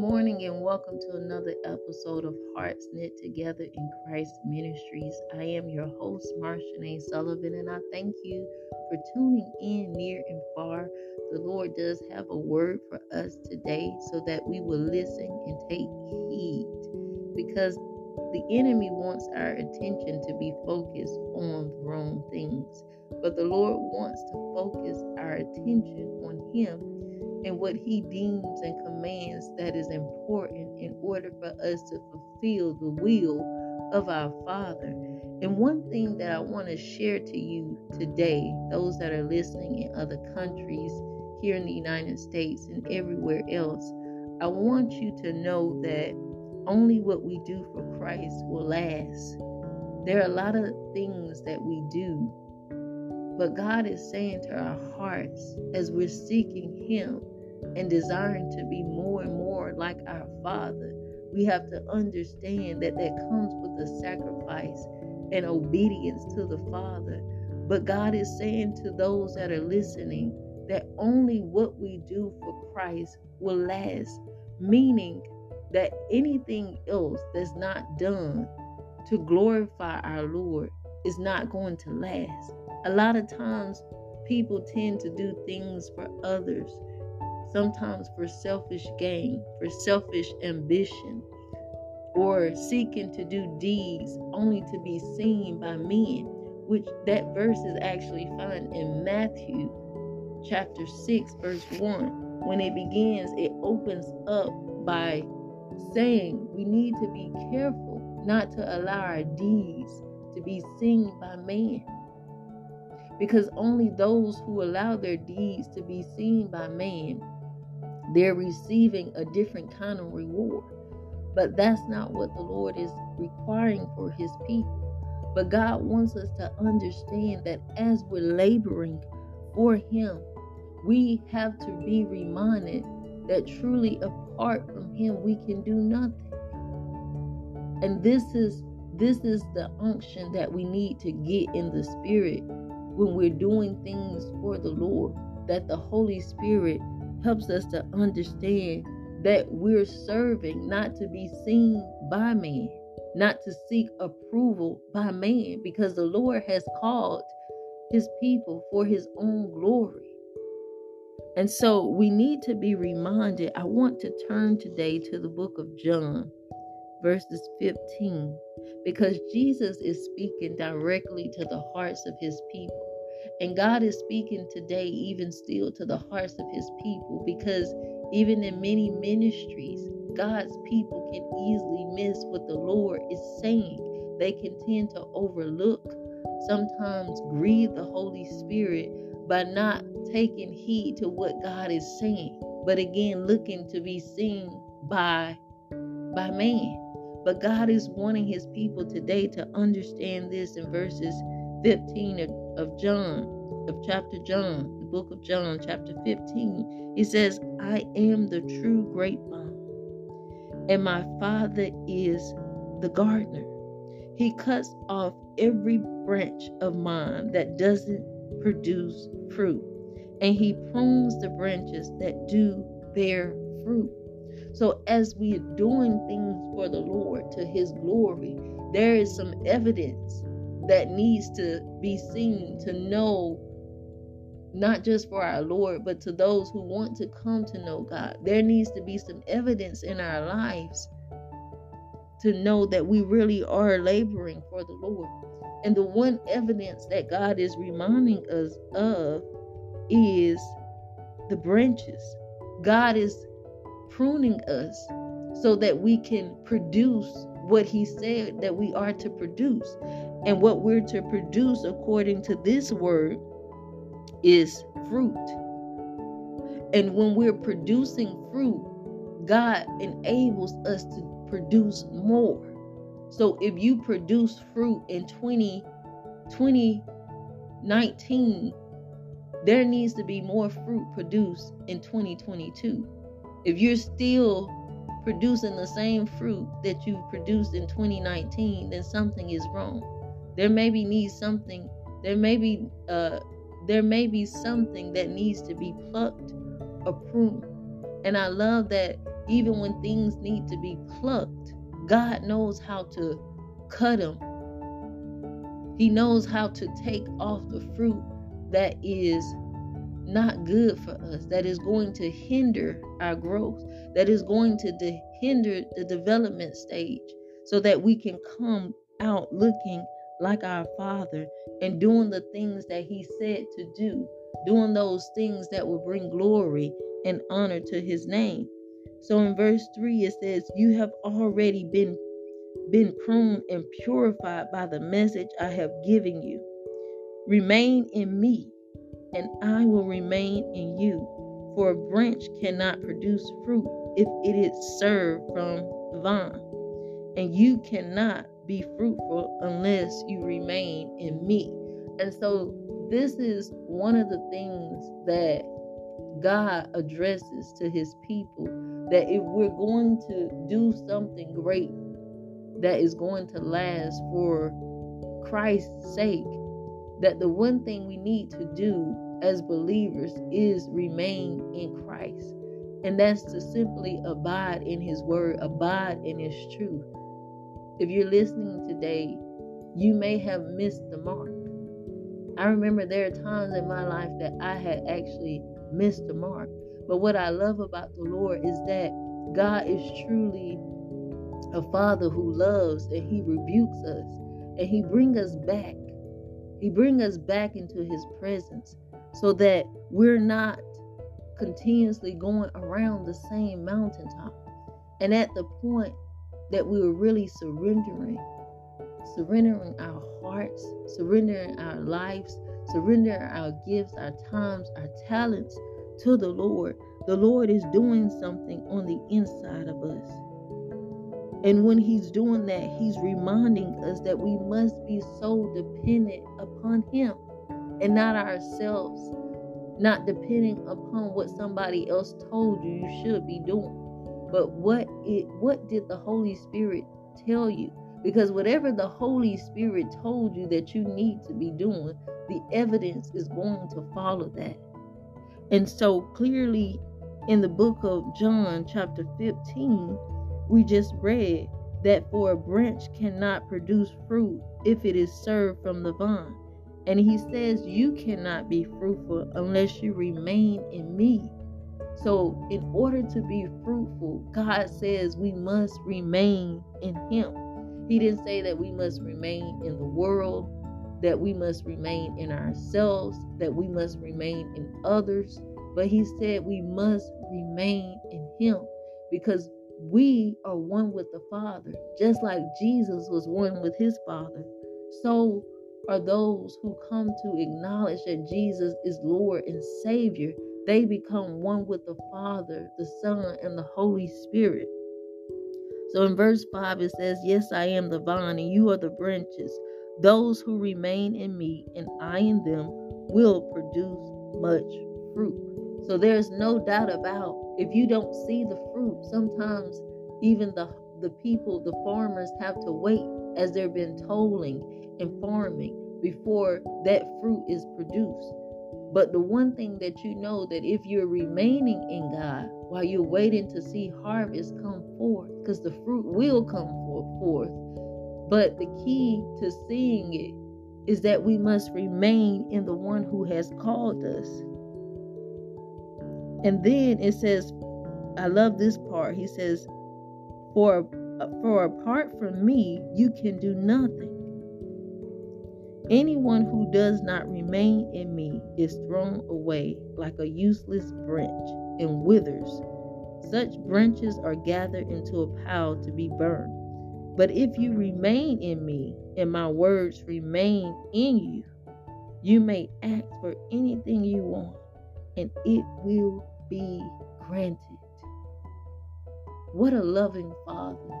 morning and welcome to another episode of Hearts Knit Together in Christ Ministries. I am your host, Marcia Nay Sullivan, and I thank you for tuning in near and far. The Lord does have a word for us today so that we will listen and take heed, because the enemy wants our attention to be focused on the wrong things, but the Lord wants to focus our attention on Him and what He deems and commands that is important in order for us to fulfill the will of our Father. And one thing that I want to share to you today, those that are listening in other countries, here in the United States and everywhere else, I want you to know that only what we do for Christ will last. There are a lot of things that we do, but God is saying to our hearts as we're seeking Him and desiring to be more and more like our Father, we have to understand that that comes with a sacrifice and obedience to the Father. But God is saying to those that are listening that only what we do for Christ will last, meaning that anything else that's not done to glorify our Lord is not going to last. A lot of times people tend to do things for others, sometimes for selfish gain, for selfish ambition, or seeking to do deeds only to be seen by men, which that verse is actually found in Matthew chapter 6, verse 1. When it begins, it opens up by saying we need to be careful not to allow our deeds to be seen by man, because only those who allow their deeds to be seen by man, they're receiving a different kind of reward. But that's not what the Lord is requiring for His people. But God wants us to understand that as we're laboring for Him, we have to be reminded that truly apart from Him, we can do nothing. And this is the unction that we need to get in the Spirit when we're doing things for the Lord, that the Holy Spirit helps us to understand that we're serving not to be seen by man, not to seek approval by man, because the Lord has called His people for His own glory. And so we need to be reminded. I want to turn today to the book of John, verses 15, because Jesus is speaking directly to the hearts of His people. And God is speaking today even still to the hearts of His people, because even in many ministries, God's people can easily miss what the Lord is saying. They can tend to overlook, sometimes grieve the Holy Spirit by not taking heed to what God is saying, but again, looking to be seen by man. But God is wanting His people today to understand this in verses 15 of the book of John, chapter 15. He says, I am the true grapevine, and my Father is the gardener. He cuts off every branch of mine that doesn't produce fruit, and He prunes the branches that do bear fruit. So as we are doing things for the Lord to His glory, there is some evidence that needs to be seen to know, not just for our Lord, but to those who want to come to know God. There needs to be some evidence in our lives to know that we really are laboring for the Lord. And the one evidence that God is reminding us of is the branches. God is pruning us so that we can produce what He said that we are to produce. And what we're to produce according to this word is fruit. And when we're producing fruit, God enables us to produce more. So if you produce fruit in 2019, there needs to be more fruit produced in 2022. If you're still producing the same fruit that you produced in 2019, then something is wrong. There may be something that needs to be plucked or pruned. And I love that Even when things need to be plucked, God knows how to cut them. He knows how to take off the fruit that is not good for us, that is going to hinder our growth, that is going to hinder the development stage, so that we can come out looking like our Father and doing the things that He said to do, doing those things that will bring glory and honor to His name. So in verse 3 it says, you have already been pruned and purified by the message I have given you. Remain in me, and I will remain in you. For a branch cannot produce fruit if it is severed from the vine, and you cannot be fruitful unless you remain in me. And so this is one of the things that God addresses to His people, that if we're going to do something great that is going to last for Christ's sake, that the one thing we need to do as believers is remain in Christ. And that's to simply abide in His word, abide in His truth. If you're listening today, you may have missed the mark. I remember there are times in my life that I had actually missed the mark. But what I love about the Lord is that God is truly a Father who loves, and He rebukes us, and He brings us back. He brings us back into His presence so that we're not continuously going around the same mountaintop. And at the point that we were really surrendering our hearts, surrendering our lives, surrendering our gifts, our times, our talents to the Lord. The Lord is doing something on the inside of us. And when He's doing that, He's reminding us that we must be so dependent upon Him and not ourselves, not depending upon what somebody else told you you should be doing. But what did the Holy Spirit tell you? Because whatever the Holy Spirit told you that you need to be doing, the evidence is going to follow that. And so clearly in the book of John chapter 15, we just read that for a branch cannot produce fruit if it is severed from the vine. And He says, you cannot be fruitful unless you remain in me. So in order to be fruitful, God says we must remain in Him. He didn't say that we must remain in the world, that we must remain in ourselves, that we must remain in others, but He said we must remain in Him, because we are one with the Father. Just like Jesus was one with His Father, so are those who come to acknowledge that Jesus is Lord and Savior. They become one with the Father, the Son, and the Holy Spirit. So in verse 5 it says, yes, I am the vine and you are the branches. Those who remain in me and I in them will produce much fruit. So there's no doubt about, if you don't see the fruit, sometimes even the people, the farmers, have to wait as they've been tolling and farming before that fruit is produced. But the one thing that you know, that if you're remaining in God while you're waiting to see harvest come forth, because the fruit will come forth. But the key to seeing it is that we must remain in the one who has called us. And then it says, I love this part. He says, for apart from me, you can do nothing. Anyone who does not remain in me is thrown away like a useless branch and withers. Such branches are gathered into a pile to be burned. But if you remain in me and my words remain in you, you may ask for anything you want and it will be granted. What a loving Father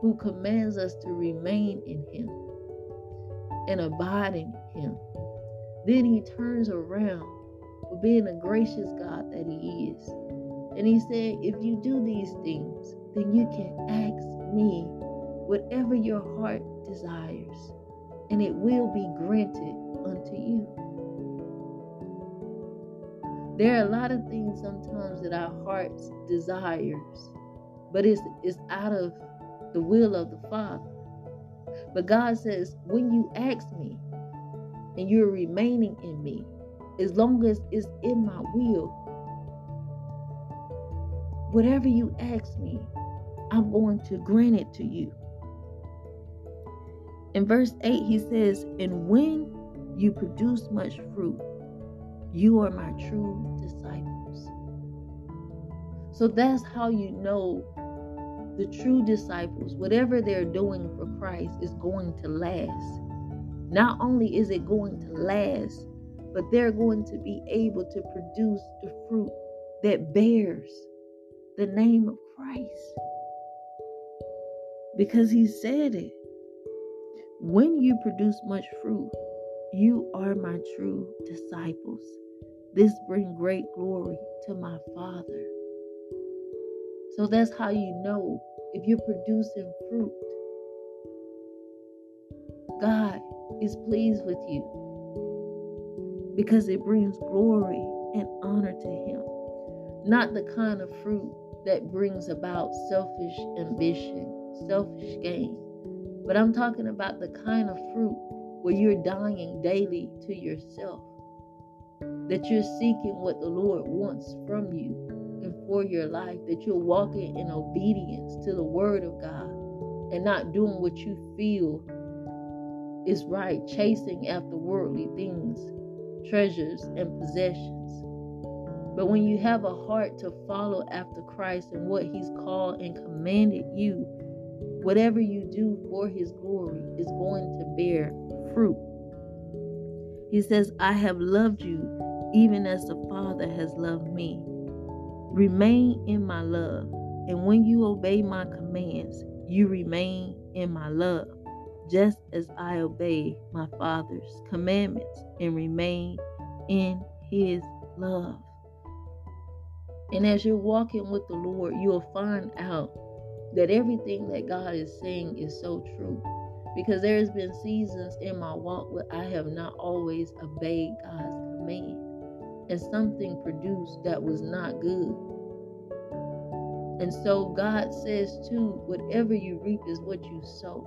who commands us to remain in Him and abide in Him. Then He turns around, for being a gracious God that He is, and He said, if you do these things, then you can ask me whatever your heart desires, and it will be granted unto you. There are a lot of things sometimes that our hearts desires, but it's out of the will of the Father. But God says, when you ask me and you're remaining in me, as long as it's in my will, whatever you ask me, I'm going to grant it to you. In verse 8, he says, and when you produce much fruit, you are my true disciples. So that's how you know the true disciples, whatever they're doing for Christ is going to last. Not only is it going to last, but they're going to be able to produce the fruit that bears the name of Christ. Because he said it. When you produce much fruit, you are my true disciples. This brings great glory to my Father. So that's how you know if you're producing fruit, God is pleased with you because it brings glory and honor to him. Not the kind of fruit that brings about selfish ambition, selfish gain. But I'm talking about the kind of fruit where you're dying daily to yourself, that you're seeking what the Lord wants from you and for your life, that you're walking in obedience to the word of God and not doing what you feel is right, chasing after worldly things, treasures, and possessions. But when you have a heart to follow after Christ and what he's called and commanded you, whatever you do for his glory is going to bear fruit. He says, I have loved you even as the Father has loved me. Remain in my love, and when you obey my commands, you remain in my love, just as I obey my Father's commandments and remain in his love. And as you're walking with the Lord, you'll find out that everything that God is saying is so true. Because there has been seasons in my walk where I have not always obeyed God's command, and something produced that was not good. And so God says too, whatever you reap is what you sow.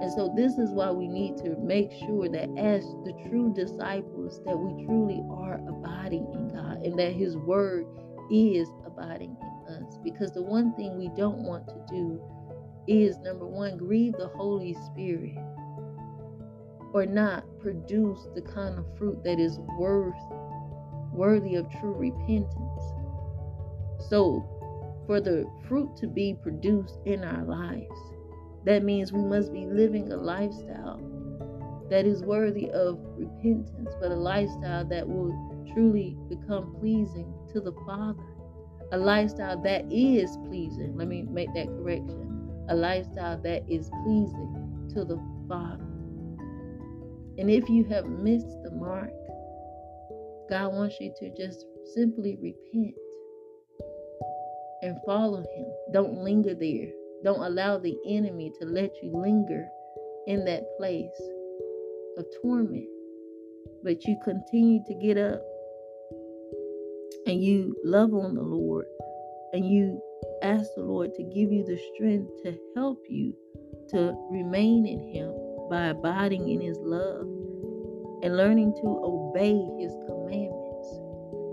And so this is why we need to make sure that as the true disciples, that we truly are abiding in God and that his word is abiding in us. Because the one thing we don't want to do is, number one, grieve the Holy Spirit or not produce the kind of fruit that is worthy of true repentance. So for the fruit to be produced in our lives, that means we must be living a lifestyle that is worthy of repentance, but a lifestyle that will truly become pleasing to the Father. A lifestyle that is pleasing. Let me make that correction. A lifestyle that is pleasing to the Father. And if you have missed the mark, God wants you to just simply repent and follow him. Don't linger there. Don't allow the enemy to let you linger in that place of torment. But you continue to get up and you love on the Lord and you ask the Lord to give you the strength to help you to remain in him by abiding in his love and learning to obey his commandments.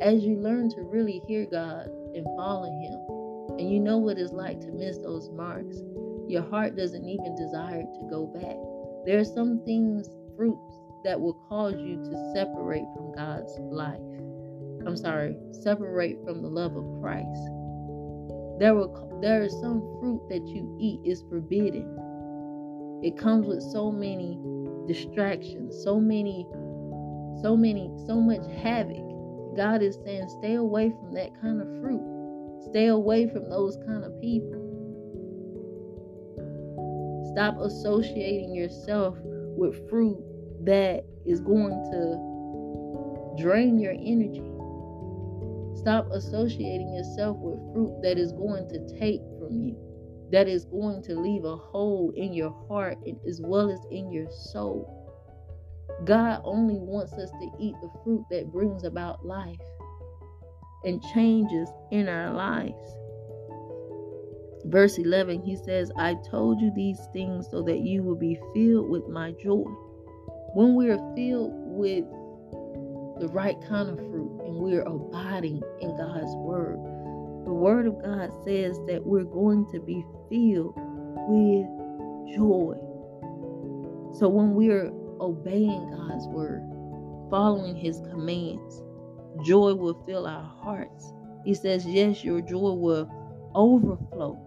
As you learn to really hear God and follow him, and you know what it's like to miss those marks, your heart doesn't even desire to go back. There are some things, fruits, that will cause you to separate from God's life. Separate from the love of Christ. There is some fruit that you eat is forbidden. It comes with so many distractions, so much havoc. God is saying, stay away from that kind of fruit. Stay away from those kind of people. Stop associating yourself with fruit that is going to drain your energy. Stop associating yourself with fruit that is going to take from you, that is going to leave a hole in your heart as well as in your soul. God only wants us to eat the fruit that brings about life. and changes in our lives. Verse 11, he says, I told you these things so that you will be filled with my joy. When we are filled with the right kind of fruit and we are abiding in God's word, the word of God says that we're going to be filled with joy. So when we are obeying God's word, following his commands, joy will fill our hearts. He says, yes, your joy will overflow.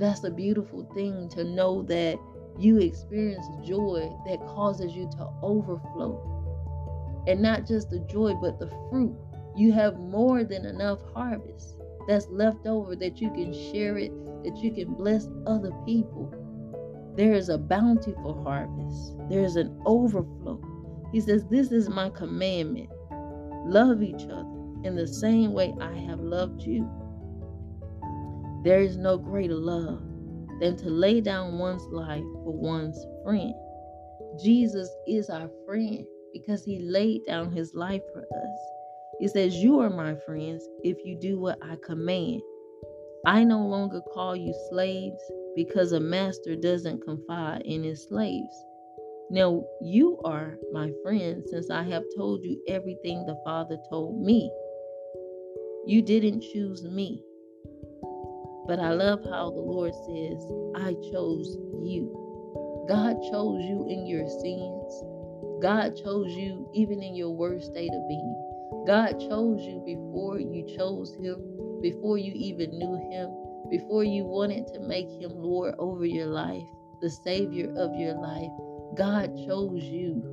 That's a beautiful thing, to know that you experience joy that causes you to overflow. And not just the joy, but the fruit. You have more than enough harvest that's left over, that you can share it, that you can bless other people. There is a bountiful harvest. There is an overflow. He says, this is my commandment. Love each other in the same way I have loved you. There is no greater love than to lay down one's life for one's friend. Jesus is our friend because he laid down his life for us. He says, you are my friends if you do what I command. I no longer call you slaves, because a master doesn't confide in his slaves. Now you are my friends since I have told you everything the Father told me. You didn't choose me. But I love how the Lord says, I chose you. God chose you in your sins. God chose you even in your worst state of being. God chose you before you chose him, before you even knew him, before you wanted to make him Lord over your life, the Savior of your life. God chose you.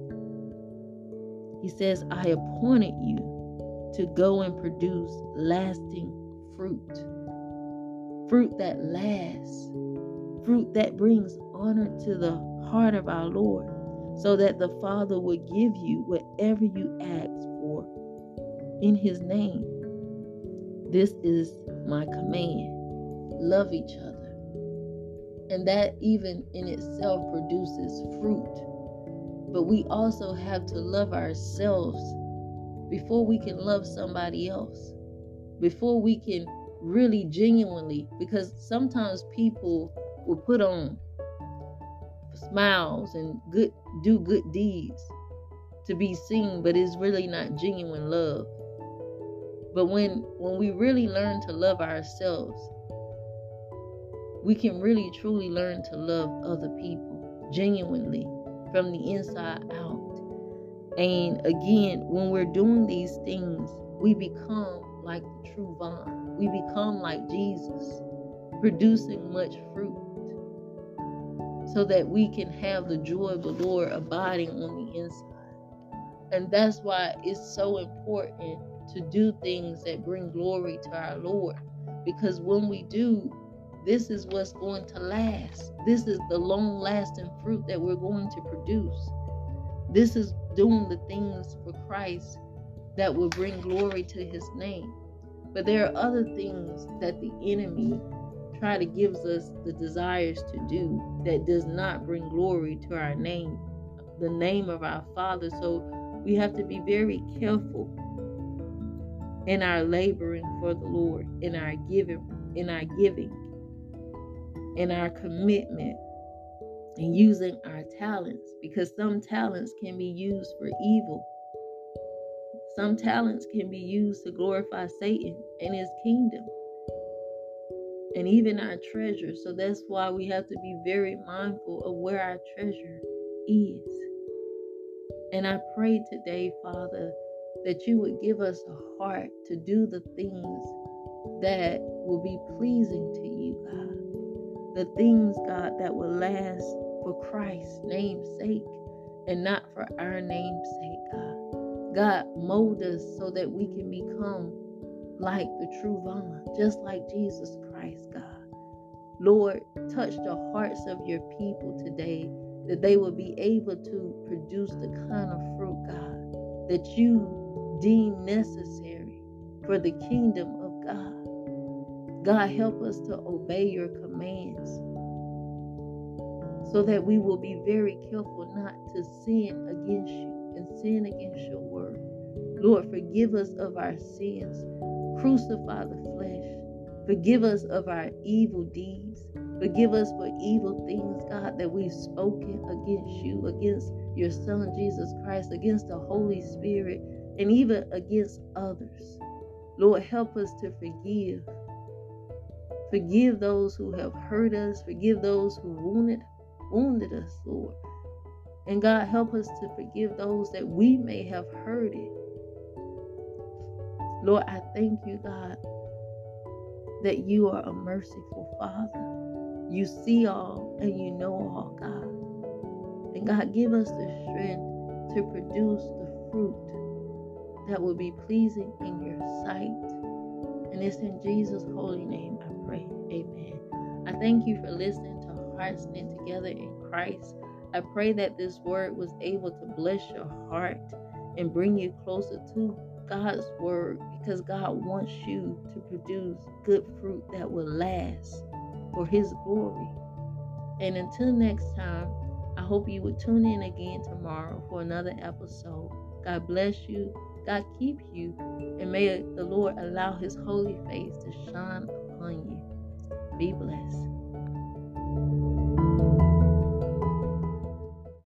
He says, I appointed you to go and produce lasting fruit. Fruit that lasts, fruit that brings honor to the heart of our Lord, so that the Father will give you whatever you ask for in his name. This is my command. Love each other. And that even in itself produces fruit. But we also have to love ourselves before we can love somebody else, before we can really genuinely, because sometimes people will put on smiles and do good deeds to be seen, but it's really not genuine love. But when we really learn to love ourselves, we can really truly learn to love other people genuinely from the inside out. And again, when we're doing these things, we become like the true vine. We become like Jesus, producing much fruit, so that we can have the joy of the Lord abiding on the inside. And that's why it's so important to do things that bring glory to our Lord, because when we do, this is what's going to last. This is the long-lasting fruit that we're going to produce. This is doing the things for Christ that will bring glory to his name. But there are other things that the enemy gives us the desires to do that does not bring glory to our name, the name of our Father. So we have to be very careful in our laboring for the Lord, in our giving, in our commitment, and using our talents, because some talents can be used for evil. Some talents can be used to glorify Satan and his kingdom, and even our treasure. So that's why we have to be very mindful of where our treasure is. And I pray today, Father, that you would give us a heart to do the things that will be pleasing to you, God. The things, God, that will last for Christ's name's sake and not for our name's sake, God. God, mold us so that we can become like the true vine, just like Jesus Christ, God. Lord, touch the hearts of your people today, that they will be able to produce the kind of fruit, God, that you deem necessary for the kingdom of God. God, help us to obey your commands, so that we will be very careful not to sin against you and sin against your word. Lord, forgive us of our sins. Crucify the flesh. Forgive us of our evil deeds. Forgive us for evil things, God, that we've spoken against you, against your Son, Jesus Christ, against the Holy Spirit, and even against others. Lord, help us to forgive. Forgive those who have hurt us. Forgive those who wounded us, Lord. And God, help us to forgive those that we may have hurted. Lord, I thank you, God, that you are a merciful Father. You see all and you know all, God. And God, give us the strength to produce the fruit that will be pleasing in your sight. And it's in Jesus' holy name I pray. Amen. I thank you for listening to Hearts Knit Together in Christ. I pray that this word was able to bless your heart and bring you closer to God's word, because God wants you to produce good fruit that will last for his glory. And until next time, I hope you will tune in again tomorrow for another episode. God bless you, God keep you, and may the Lord allow his holy face to shine upon you. Be blessed.